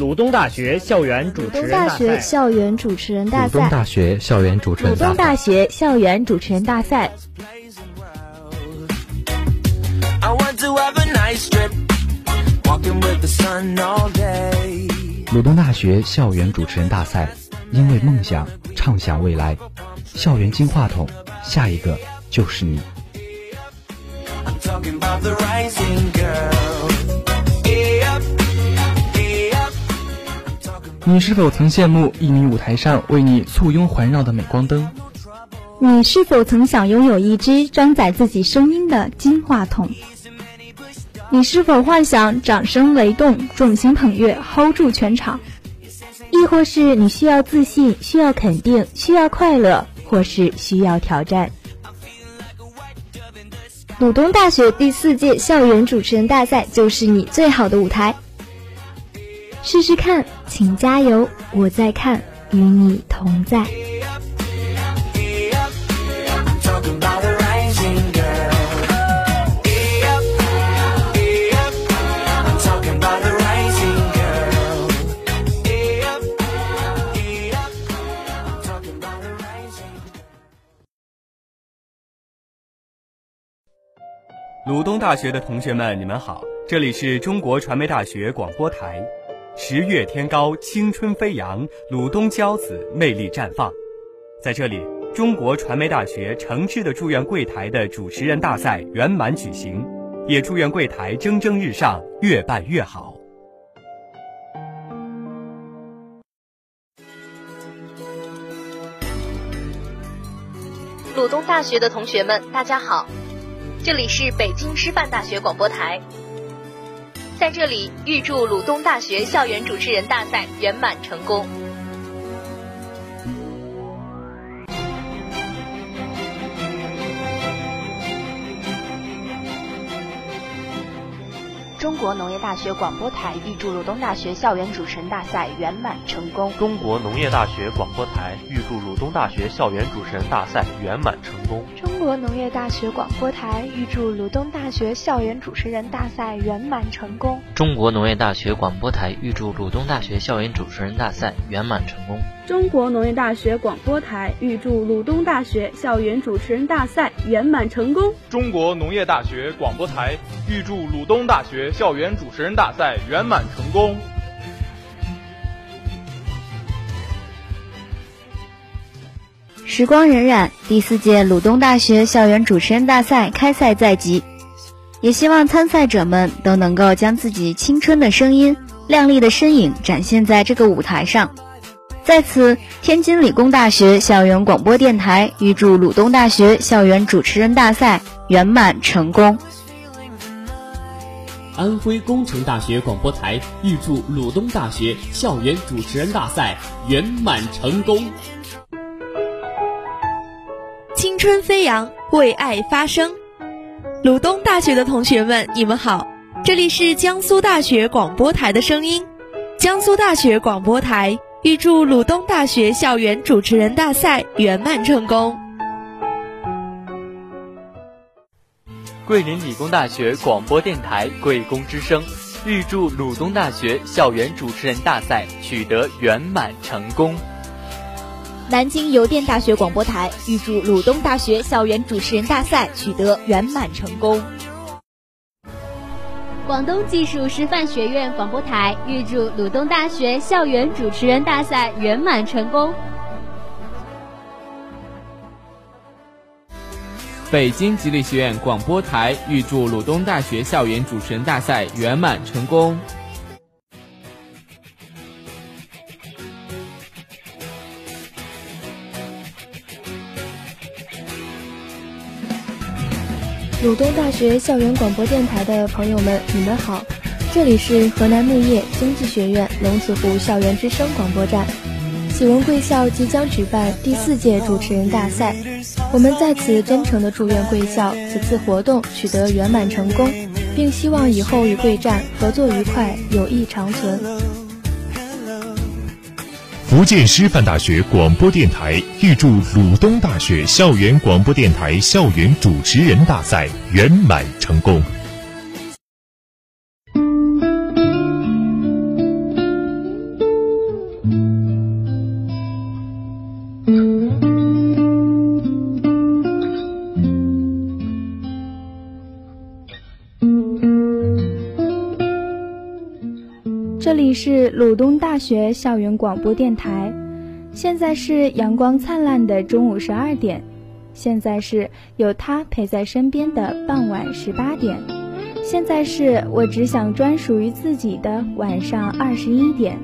鲁东大学校园主持人大赛。鲁东大学校园主持人大赛。鲁东大学校园主持人大赛，因为梦想，畅想未来。校园金话筒，下一个就是你。你是否曾羡慕一米舞台上为你簇拥环绕的镁光灯？你是否曾想拥有一只装载自己声音的金话筒？你是否幻想掌声雷动，众星捧月 hold 住全场？亦或是你需要自信，需要肯定，需要快乐，或是需要挑战？鲁东大学第4届校园主持人大赛就是你最好的舞台。试试看，请加油！我在看，与你同在。鲁东大学的同学们，你们好，这里是中国传媒大学广播台。十月天高，青春飞扬，鲁东骄子魅力绽放。在这里，中国传媒大学诚挚地祝愿柜台的主持人大赛圆满举行，也祝愿柜台蒸蒸日上，越办越好。鲁东大学的同学们，大家好，这里是北京师范大学广播台。在这里，预祝鲁东大学校园主持人大赛圆满成功。中国农业大学广播台预祝鲁东大学校园主持人大赛圆满成功。中国农业大学广播台预祝鲁东大学校园主持人大赛圆满成功。中国农业大学广播台预祝鲁东大学校园主持人大赛圆满成功。中国农业大学广播台预祝鲁东大学校园主持人大赛圆满成功。中国农业大学广播台预祝鲁东大学校园主持人大赛圆满成功。中国农业大学广播台预祝鲁东大学校园主持人大赛圆满成功。时光荏苒，第4届鲁东大学校园主持人大赛开赛在即，也希望参赛者们都能够将自己青春的声音、亮丽的身影展现在这个舞台上。在此，天津理工大学校园广播电台预祝鲁东大学校园主持人大赛圆满成功。安徽工程大学广播台预祝鲁东大学校园主持人大赛圆满成功。青春飞扬，为爱发声。鲁东大学的同学们，你们好，这里是江苏大学广播台的声音。江苏大学广播台预祝鲁东大学校园主持人大赛圆满成功。桂林理工大学广播电台桂工之声预祝鲁东大学校园主持人大赛取得圆满成功。南京邮电大学广播台预祝鲁东大学校园主持人大赛取得圆满成功。广东技术师范学院广播台预祝鲁东大学校园主持人大赛圆满成功。北京吉利学院广播台预祝鲁东大学校园主持人大赛圆满成功。鲁东大学校园广播电台的朋友们，你们好，这里是河南牧业经济学院龙子湖校园之声广播站。启文贵校即将举办第4届主持人大赛，我们在此真诚地祝愿贵校此次活动取得圆满成功，并希望以后与贵站合作愉快，友谊长存。福建师范大学广播电台预祝鲁东大学校园广播电台校园主持人大赛圆满成功。这里是鲁东大学校园广播电台，现在是阳光灿烂的中午12点，现在是有他陪在身边的傍晚18点，现在是我只想专属于自己的晚上21点。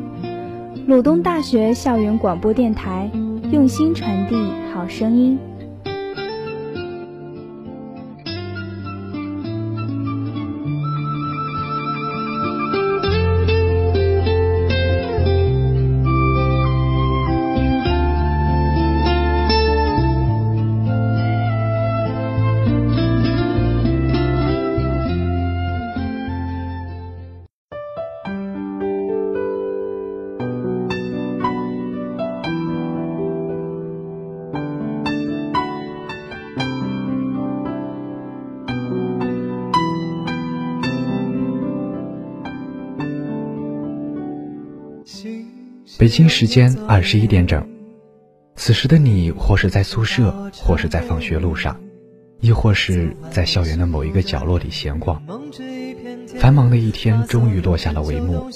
鲁东大学校园广播电台，用心传递好声音。北京时间21点整，此时的你或是在宿舍，或是在放学路上，亦或是在校园的某一个角落里闲逛。繁忙的一天终于落下了帷幕，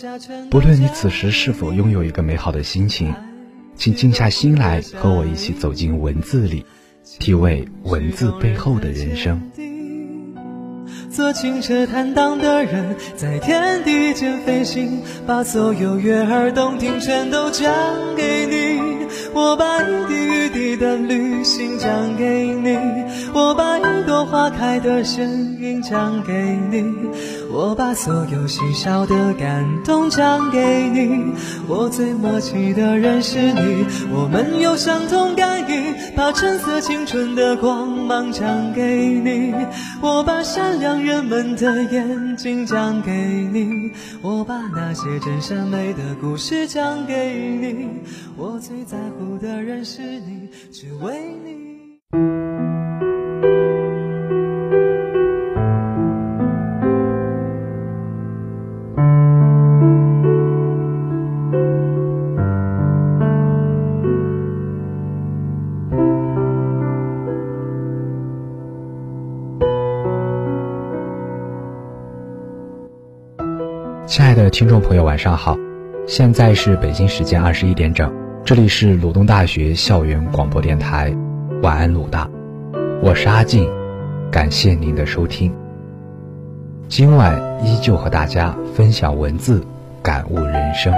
不论你此时是否拥有一个美好的心情，请静下心来和我一起走进文字里，体味文字背后的人生。做清澈坦荡的人，在天地间飞行，把所有悦耳动听全都讲给你。我把一滴一滴的旅行讲给你，我把一朵花开的声音讲给你，我把所有细小的感动讲给你。我最默契的人是你，我们有相同感应，把橙色青春的光芒讲给你，我把善良人们的眼睛讲给你，我把那些真善美的故事讲给你，我最在乎的人是你，只为你。亲爱的听众朋友，晚上好，现在是北京时间21点整，这里是鲁东大学校园广播电台，晚安鲁大，我是阿静，感谢您的收听。今晚依旧和大家分享文字，感悟人生。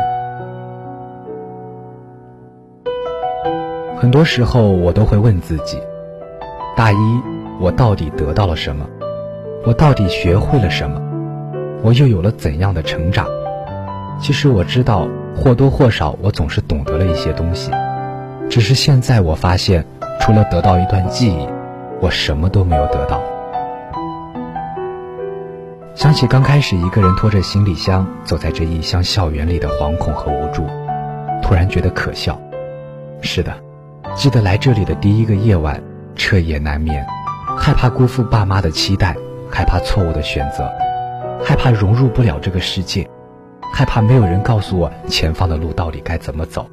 很多时候我都会问自己，大一我到底得到了什么？我到底学会了什么？我又有了怎样的成长？其实我知道，或多或少我总是懂得了一些东西，只是现在我发现，除了得到一段记忆，我什么都没有得到。想起刚开始一个人拖着行李箱走在这异乡校园里的惶恐和无助，突然觉得可笑。是的，记得来这里的第一个夜晚，彻夜难眠，害怕辜负爸妈的期待，害怕错误的选择，害怕融入不了这个世界，害怕没有人告诉我前方的路到底该怎么走。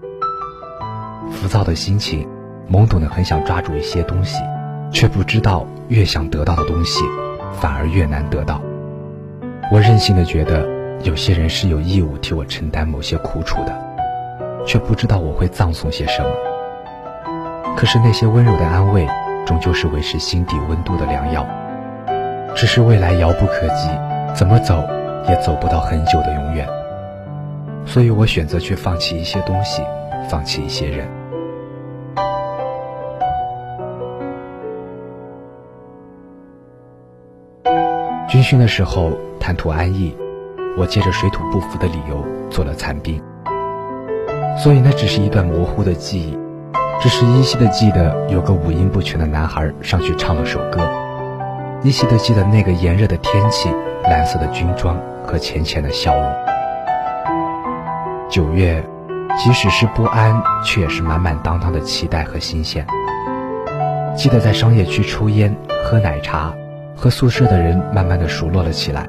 浮躁的心情，懵懂的很想抓住一些东西，却不知道越想得到的东西，反而越难得到。我任性的觉得，有些人是有义务替我承担某些苦楚的，却不知道我会葬送些什么。可是那些温柔的安慰，终究是维持心底温度的良药，只是未来遥不可及，怎么走也走不到很久的永远，所以我选择去放弃一些东西，放弃一些人。军训的时候谈吐安逸，我借着水土不服的理由做了残兵，所以那只是一段模糊的记忆，只是依稀的记得有个五音不全的男孩上去唱了首歌，依稀的记得那个炎热的天气，蓝色的军装和浅浅的笑容。9月，即使是不安，却也是满满当当的期待和新鲜。记得在商业区抽烟、喝奶茶，和宿舍的人慢慢的熟络了起来。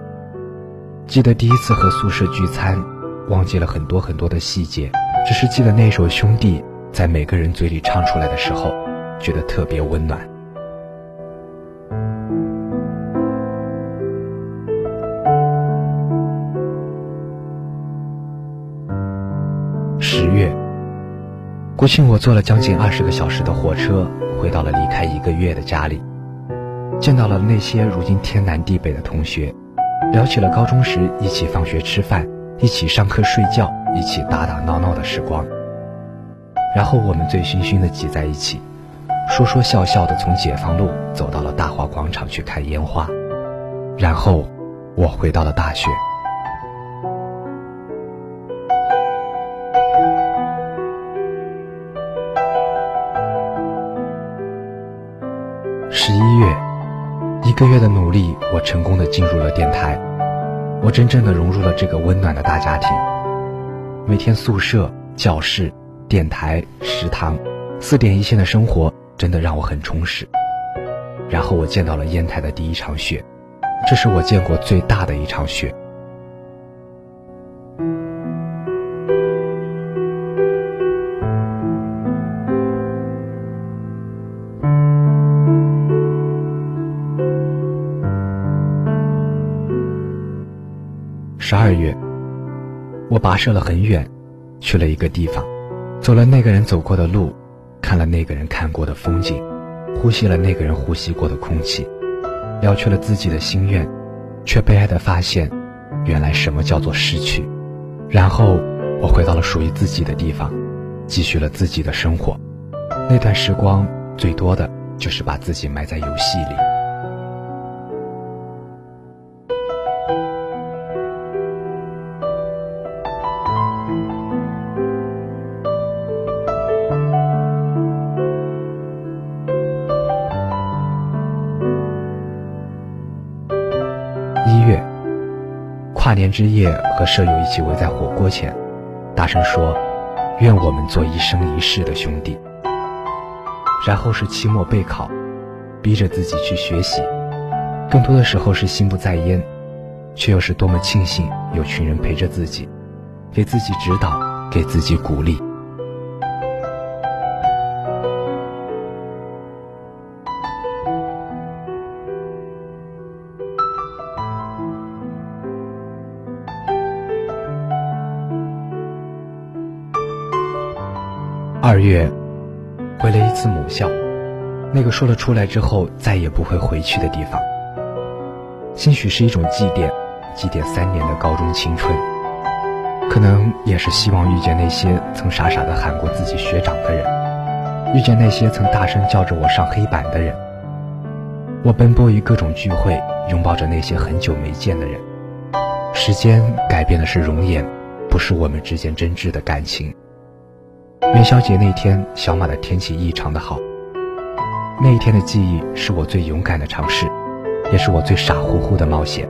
记得第一次和宿舍聚餐，忘记了很多的细节，只是记得那首《兄弟》在每个人嘴里唱出来的时候，觉得特别温暖。10月，国庆我坐了将近20个小时的火车，回到了离开1个月的家里，见到了那些如今天南地北的同学，聊起了高中时一起放学吃饭，一起上课睡觉，一起打打闹闹的时光。然后我们醉醺醺的挤在一起，说说笑笑的从解放路走到了大华广场去看烟花。然后我回到了大学。11月，1个月的努力，我成功的进入了电台，我真正的融入了这个温暖的大家庭。每天宿舍、教室、电台、食堂，4点一线的生活真的让我很充实。然后我见到了烟台的第一场雪，这是我见过最大的一场雪。12月，我跋涉了很远，去了一个地方，走了那个人走过的路，看了那个人看过的风景，呼吸了那个人呼吸过的空气，了却了自己的心愿，却悲哀地发现，原来什么叫做失去。然后我回到了属于自己的地方，继续了自己的生活。那段时光最多的就是把自己埋在游戏里。1月，跨年之夜和舍友一起围在火锅前，大声说愿我们做一生一世的兄弟。然后是期末备考，逼着自己去学习，更多的时候是心不在焉，却又是多么庆幸有群人陪着自己，给自己指导，给自己鼓励。2月，回了一次母校，那个说了出来之后再也不会回去的地方。兴许是一种祭奠，祭奠3年的高中青春，可能也是希望遇见那些曾傻傻地喊过自己学长的人，遇见那些曾大声叫着我上黑板的人。我奔波于各种聚会，拥抱着那些很久没见的人。时间改变的是容颜，不是我们之间真挚的感情。元宵节那天，小马的天气异常的好。那一天的记忆是我最勇敢的尝试，也是我最傻乎乎的冒险。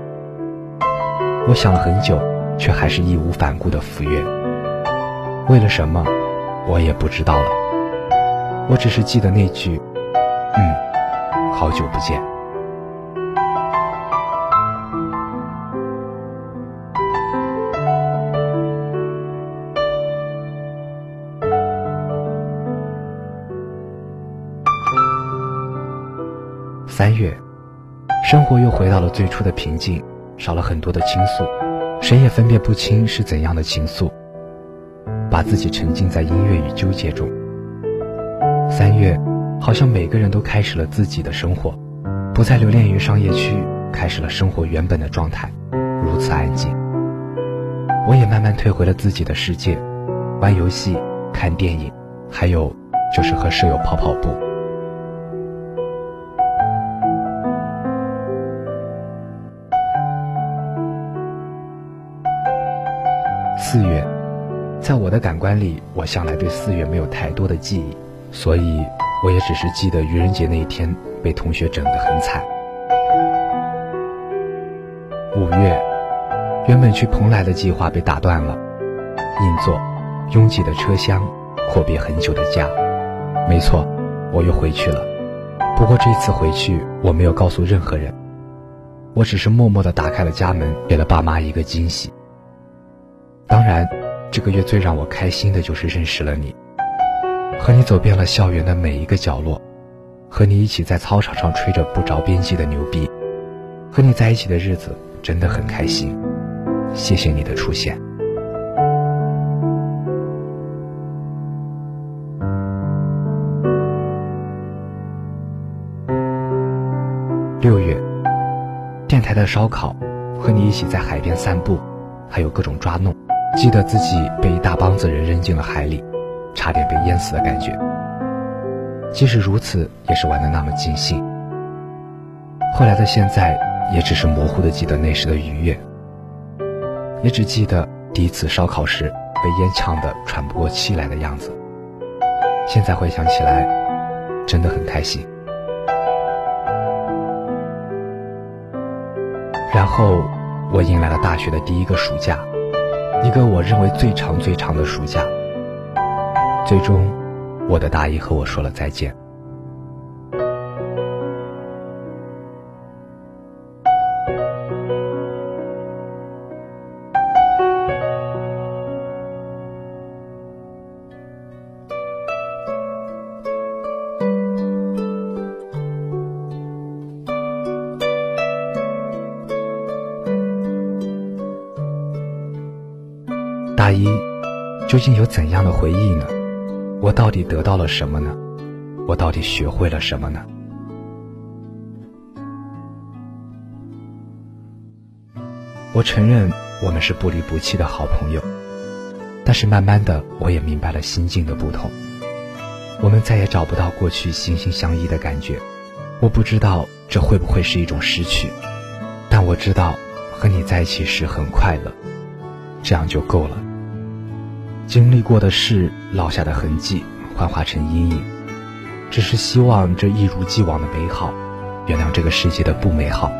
我想了很久，却还是义无反顾的赴约。为了什么，我也不知道了。我只是记得那句“好久不见”。3月，生活又回到了最初的平静，少了很多的倾诉，谁也分辨不清是怎样的情愫，把自己沉浸在音乐与纠结中。3月，好像每个人都开始了自己的生活，不再留恋于商业区，开始了生活原本的状态，如此安静。我也慢慢退回了自己的世界，玩游戏，看电影，还有就是和舍友跑跑步。4月，在我的感官里，我向来对4月没有太多的记忆，所以我也只是记得愚人节那一天被同学整得很惨。5月，原本去蓬莱的计划被打断了，硬座，拥挤的车厢，阔别很久的家。没错，我又回去了，不过这次回去我没有告诉任何人，我只是默默地打开了家门，给了爸妈一个惊喜。当然，这个月最让我开心的就是认识了你，和你走遍了校园的每一个角落，和你一起在操场上吹着不着边际的牛逼，和你在一起的日子真的很开心，谢谢你的出现。菜的烧烤，和你一起在海边散步，还有各种抓弄。记得自己被一大帮子人扔进了海里，差点被淹死的感觉。即使如此，也是玩得那么尽兴。后来的现在，也只是模糊的记得那时的愉悦，也只记得第一次烧烤时被烟呛得喘不过气来的样子。现在回想起来，真的很开心。然后我迎来了大学的第一个暑假，一个我认为最长最长的暑假。最终我的大一和我说了再见。大一究竟有怎样的回忆呢？我到底得到了什么呢？我到底学会了什么呢？我承认我们是不离不弃的好朋友，但是慢慢的我也明白了心境的不同。我们再也找不到过去心心相依的感觉。我不知道这会不会是一种失去，但我知道和你在一起时很快乐，这样就够了。经历过的事落下的痕迹幻化成阴影，只是希望这一如既往的美好，原谅这个世界的不美好，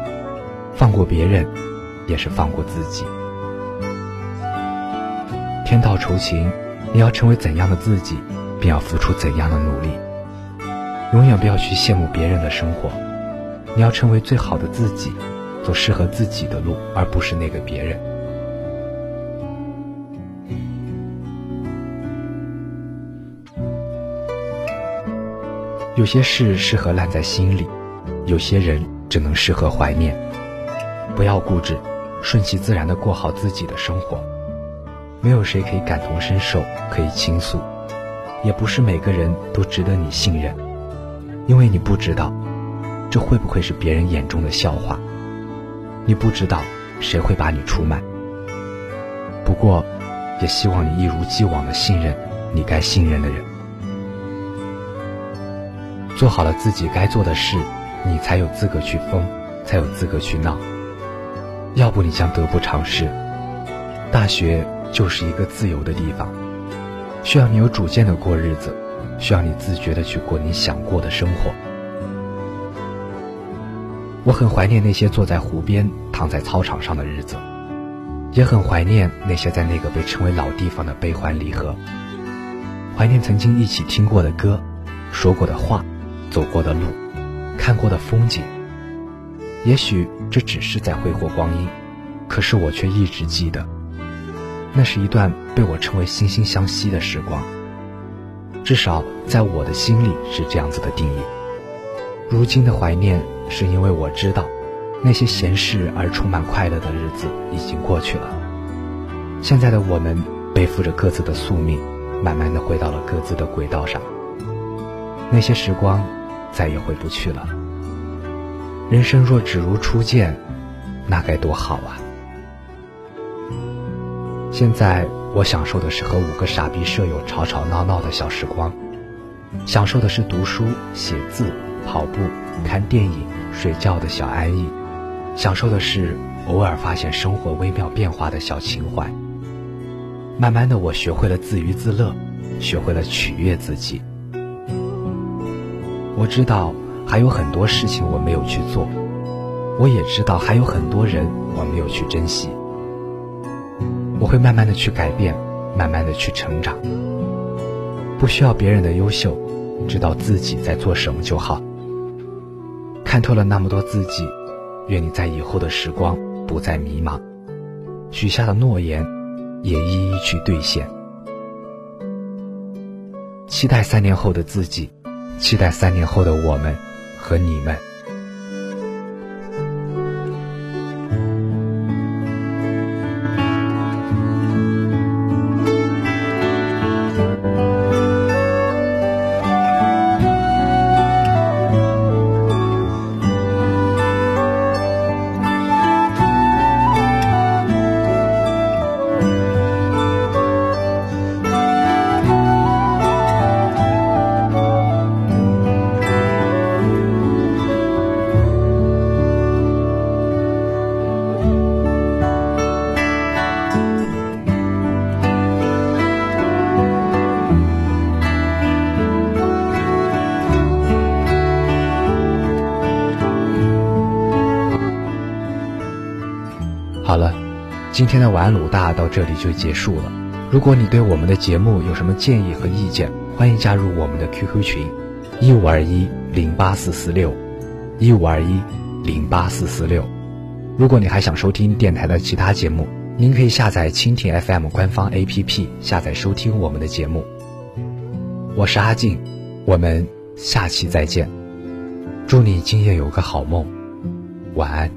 放过别人也是放过自己。天道酬勤，你要成为怎样的自己，便要付出怎样的努力。永远不要去羡慕别人的生活，你要成为最好的自己，走适合自己的路，而不是那个别人。有些事适合烂在心里，有些人只能适合怀念。不要固执，顺其自然地过好自己的生活。没有谁可以感同身受，可以倾诉，也不是每个人都值得你信任，因为你不知道这会不会是别人眼中的笑话，你不知道谁会把你出卖。不过也希望你一如既往地信任你该信任的人，做好了自己该做的事，你才有资格去疯，才有资格去闹，要不你将得不偿失。大学就是一个自由的地方，需要你有主见的过日子，需要你自觉的去过你想过的生活。我很怀念那些坐在湖边躺在操场上的日子，也很怀念那些在那个被称为老地方的悲欢离合，怀念曾经一起听过的歌，说过的话，走过的路，看过的风景。也许这只是在挥霍光阴，可是我却一直记得，那是一段被我称为惺惺相惜的时光，至少在我的心里是这样子的定义。如今的怀念是因为我知道，那些闲适而充满快乐的日子已经过去了。现在的我们背负着各自的宿命，慢慢的回到了各自的轨道上，那些时光再也回不去了。人生若只如初见，那该多好啊。现在我享受的是和5个傻逼舍友吵吵闹闹的小时光，享受的是读书、写字、跑步、看电影、睡觉的小安逸，享受的是偶尔发现生活微妙变化的小情怀。慢慢的我学会了自娱自乐，学会了取悦自己。我知道还有很多事情我没有去做，我也知道还有很多人我没有去珍惜。我会慢慢的去改变，慢慢的去成长，不需要别人的优秀，知道自己在做什么就好。看透了那么多自己，愿你在以后的时光不再迷茫，许下的诺言也一一去兑现。期待3年后的自己，期待3年后的我们和你们。今天的玩鲁大到这里就结束了。如果你对我们的节目有什么建议和意见，欢迎加入我们的 QQ 群1521084461521084446。如果你还想收听电台的其他节目，您可以下载蜻蜓 FM 官方 APP 下载收听我们的节目。我是阿静，我们下期再见。祝你今夜有个好梦，晚安。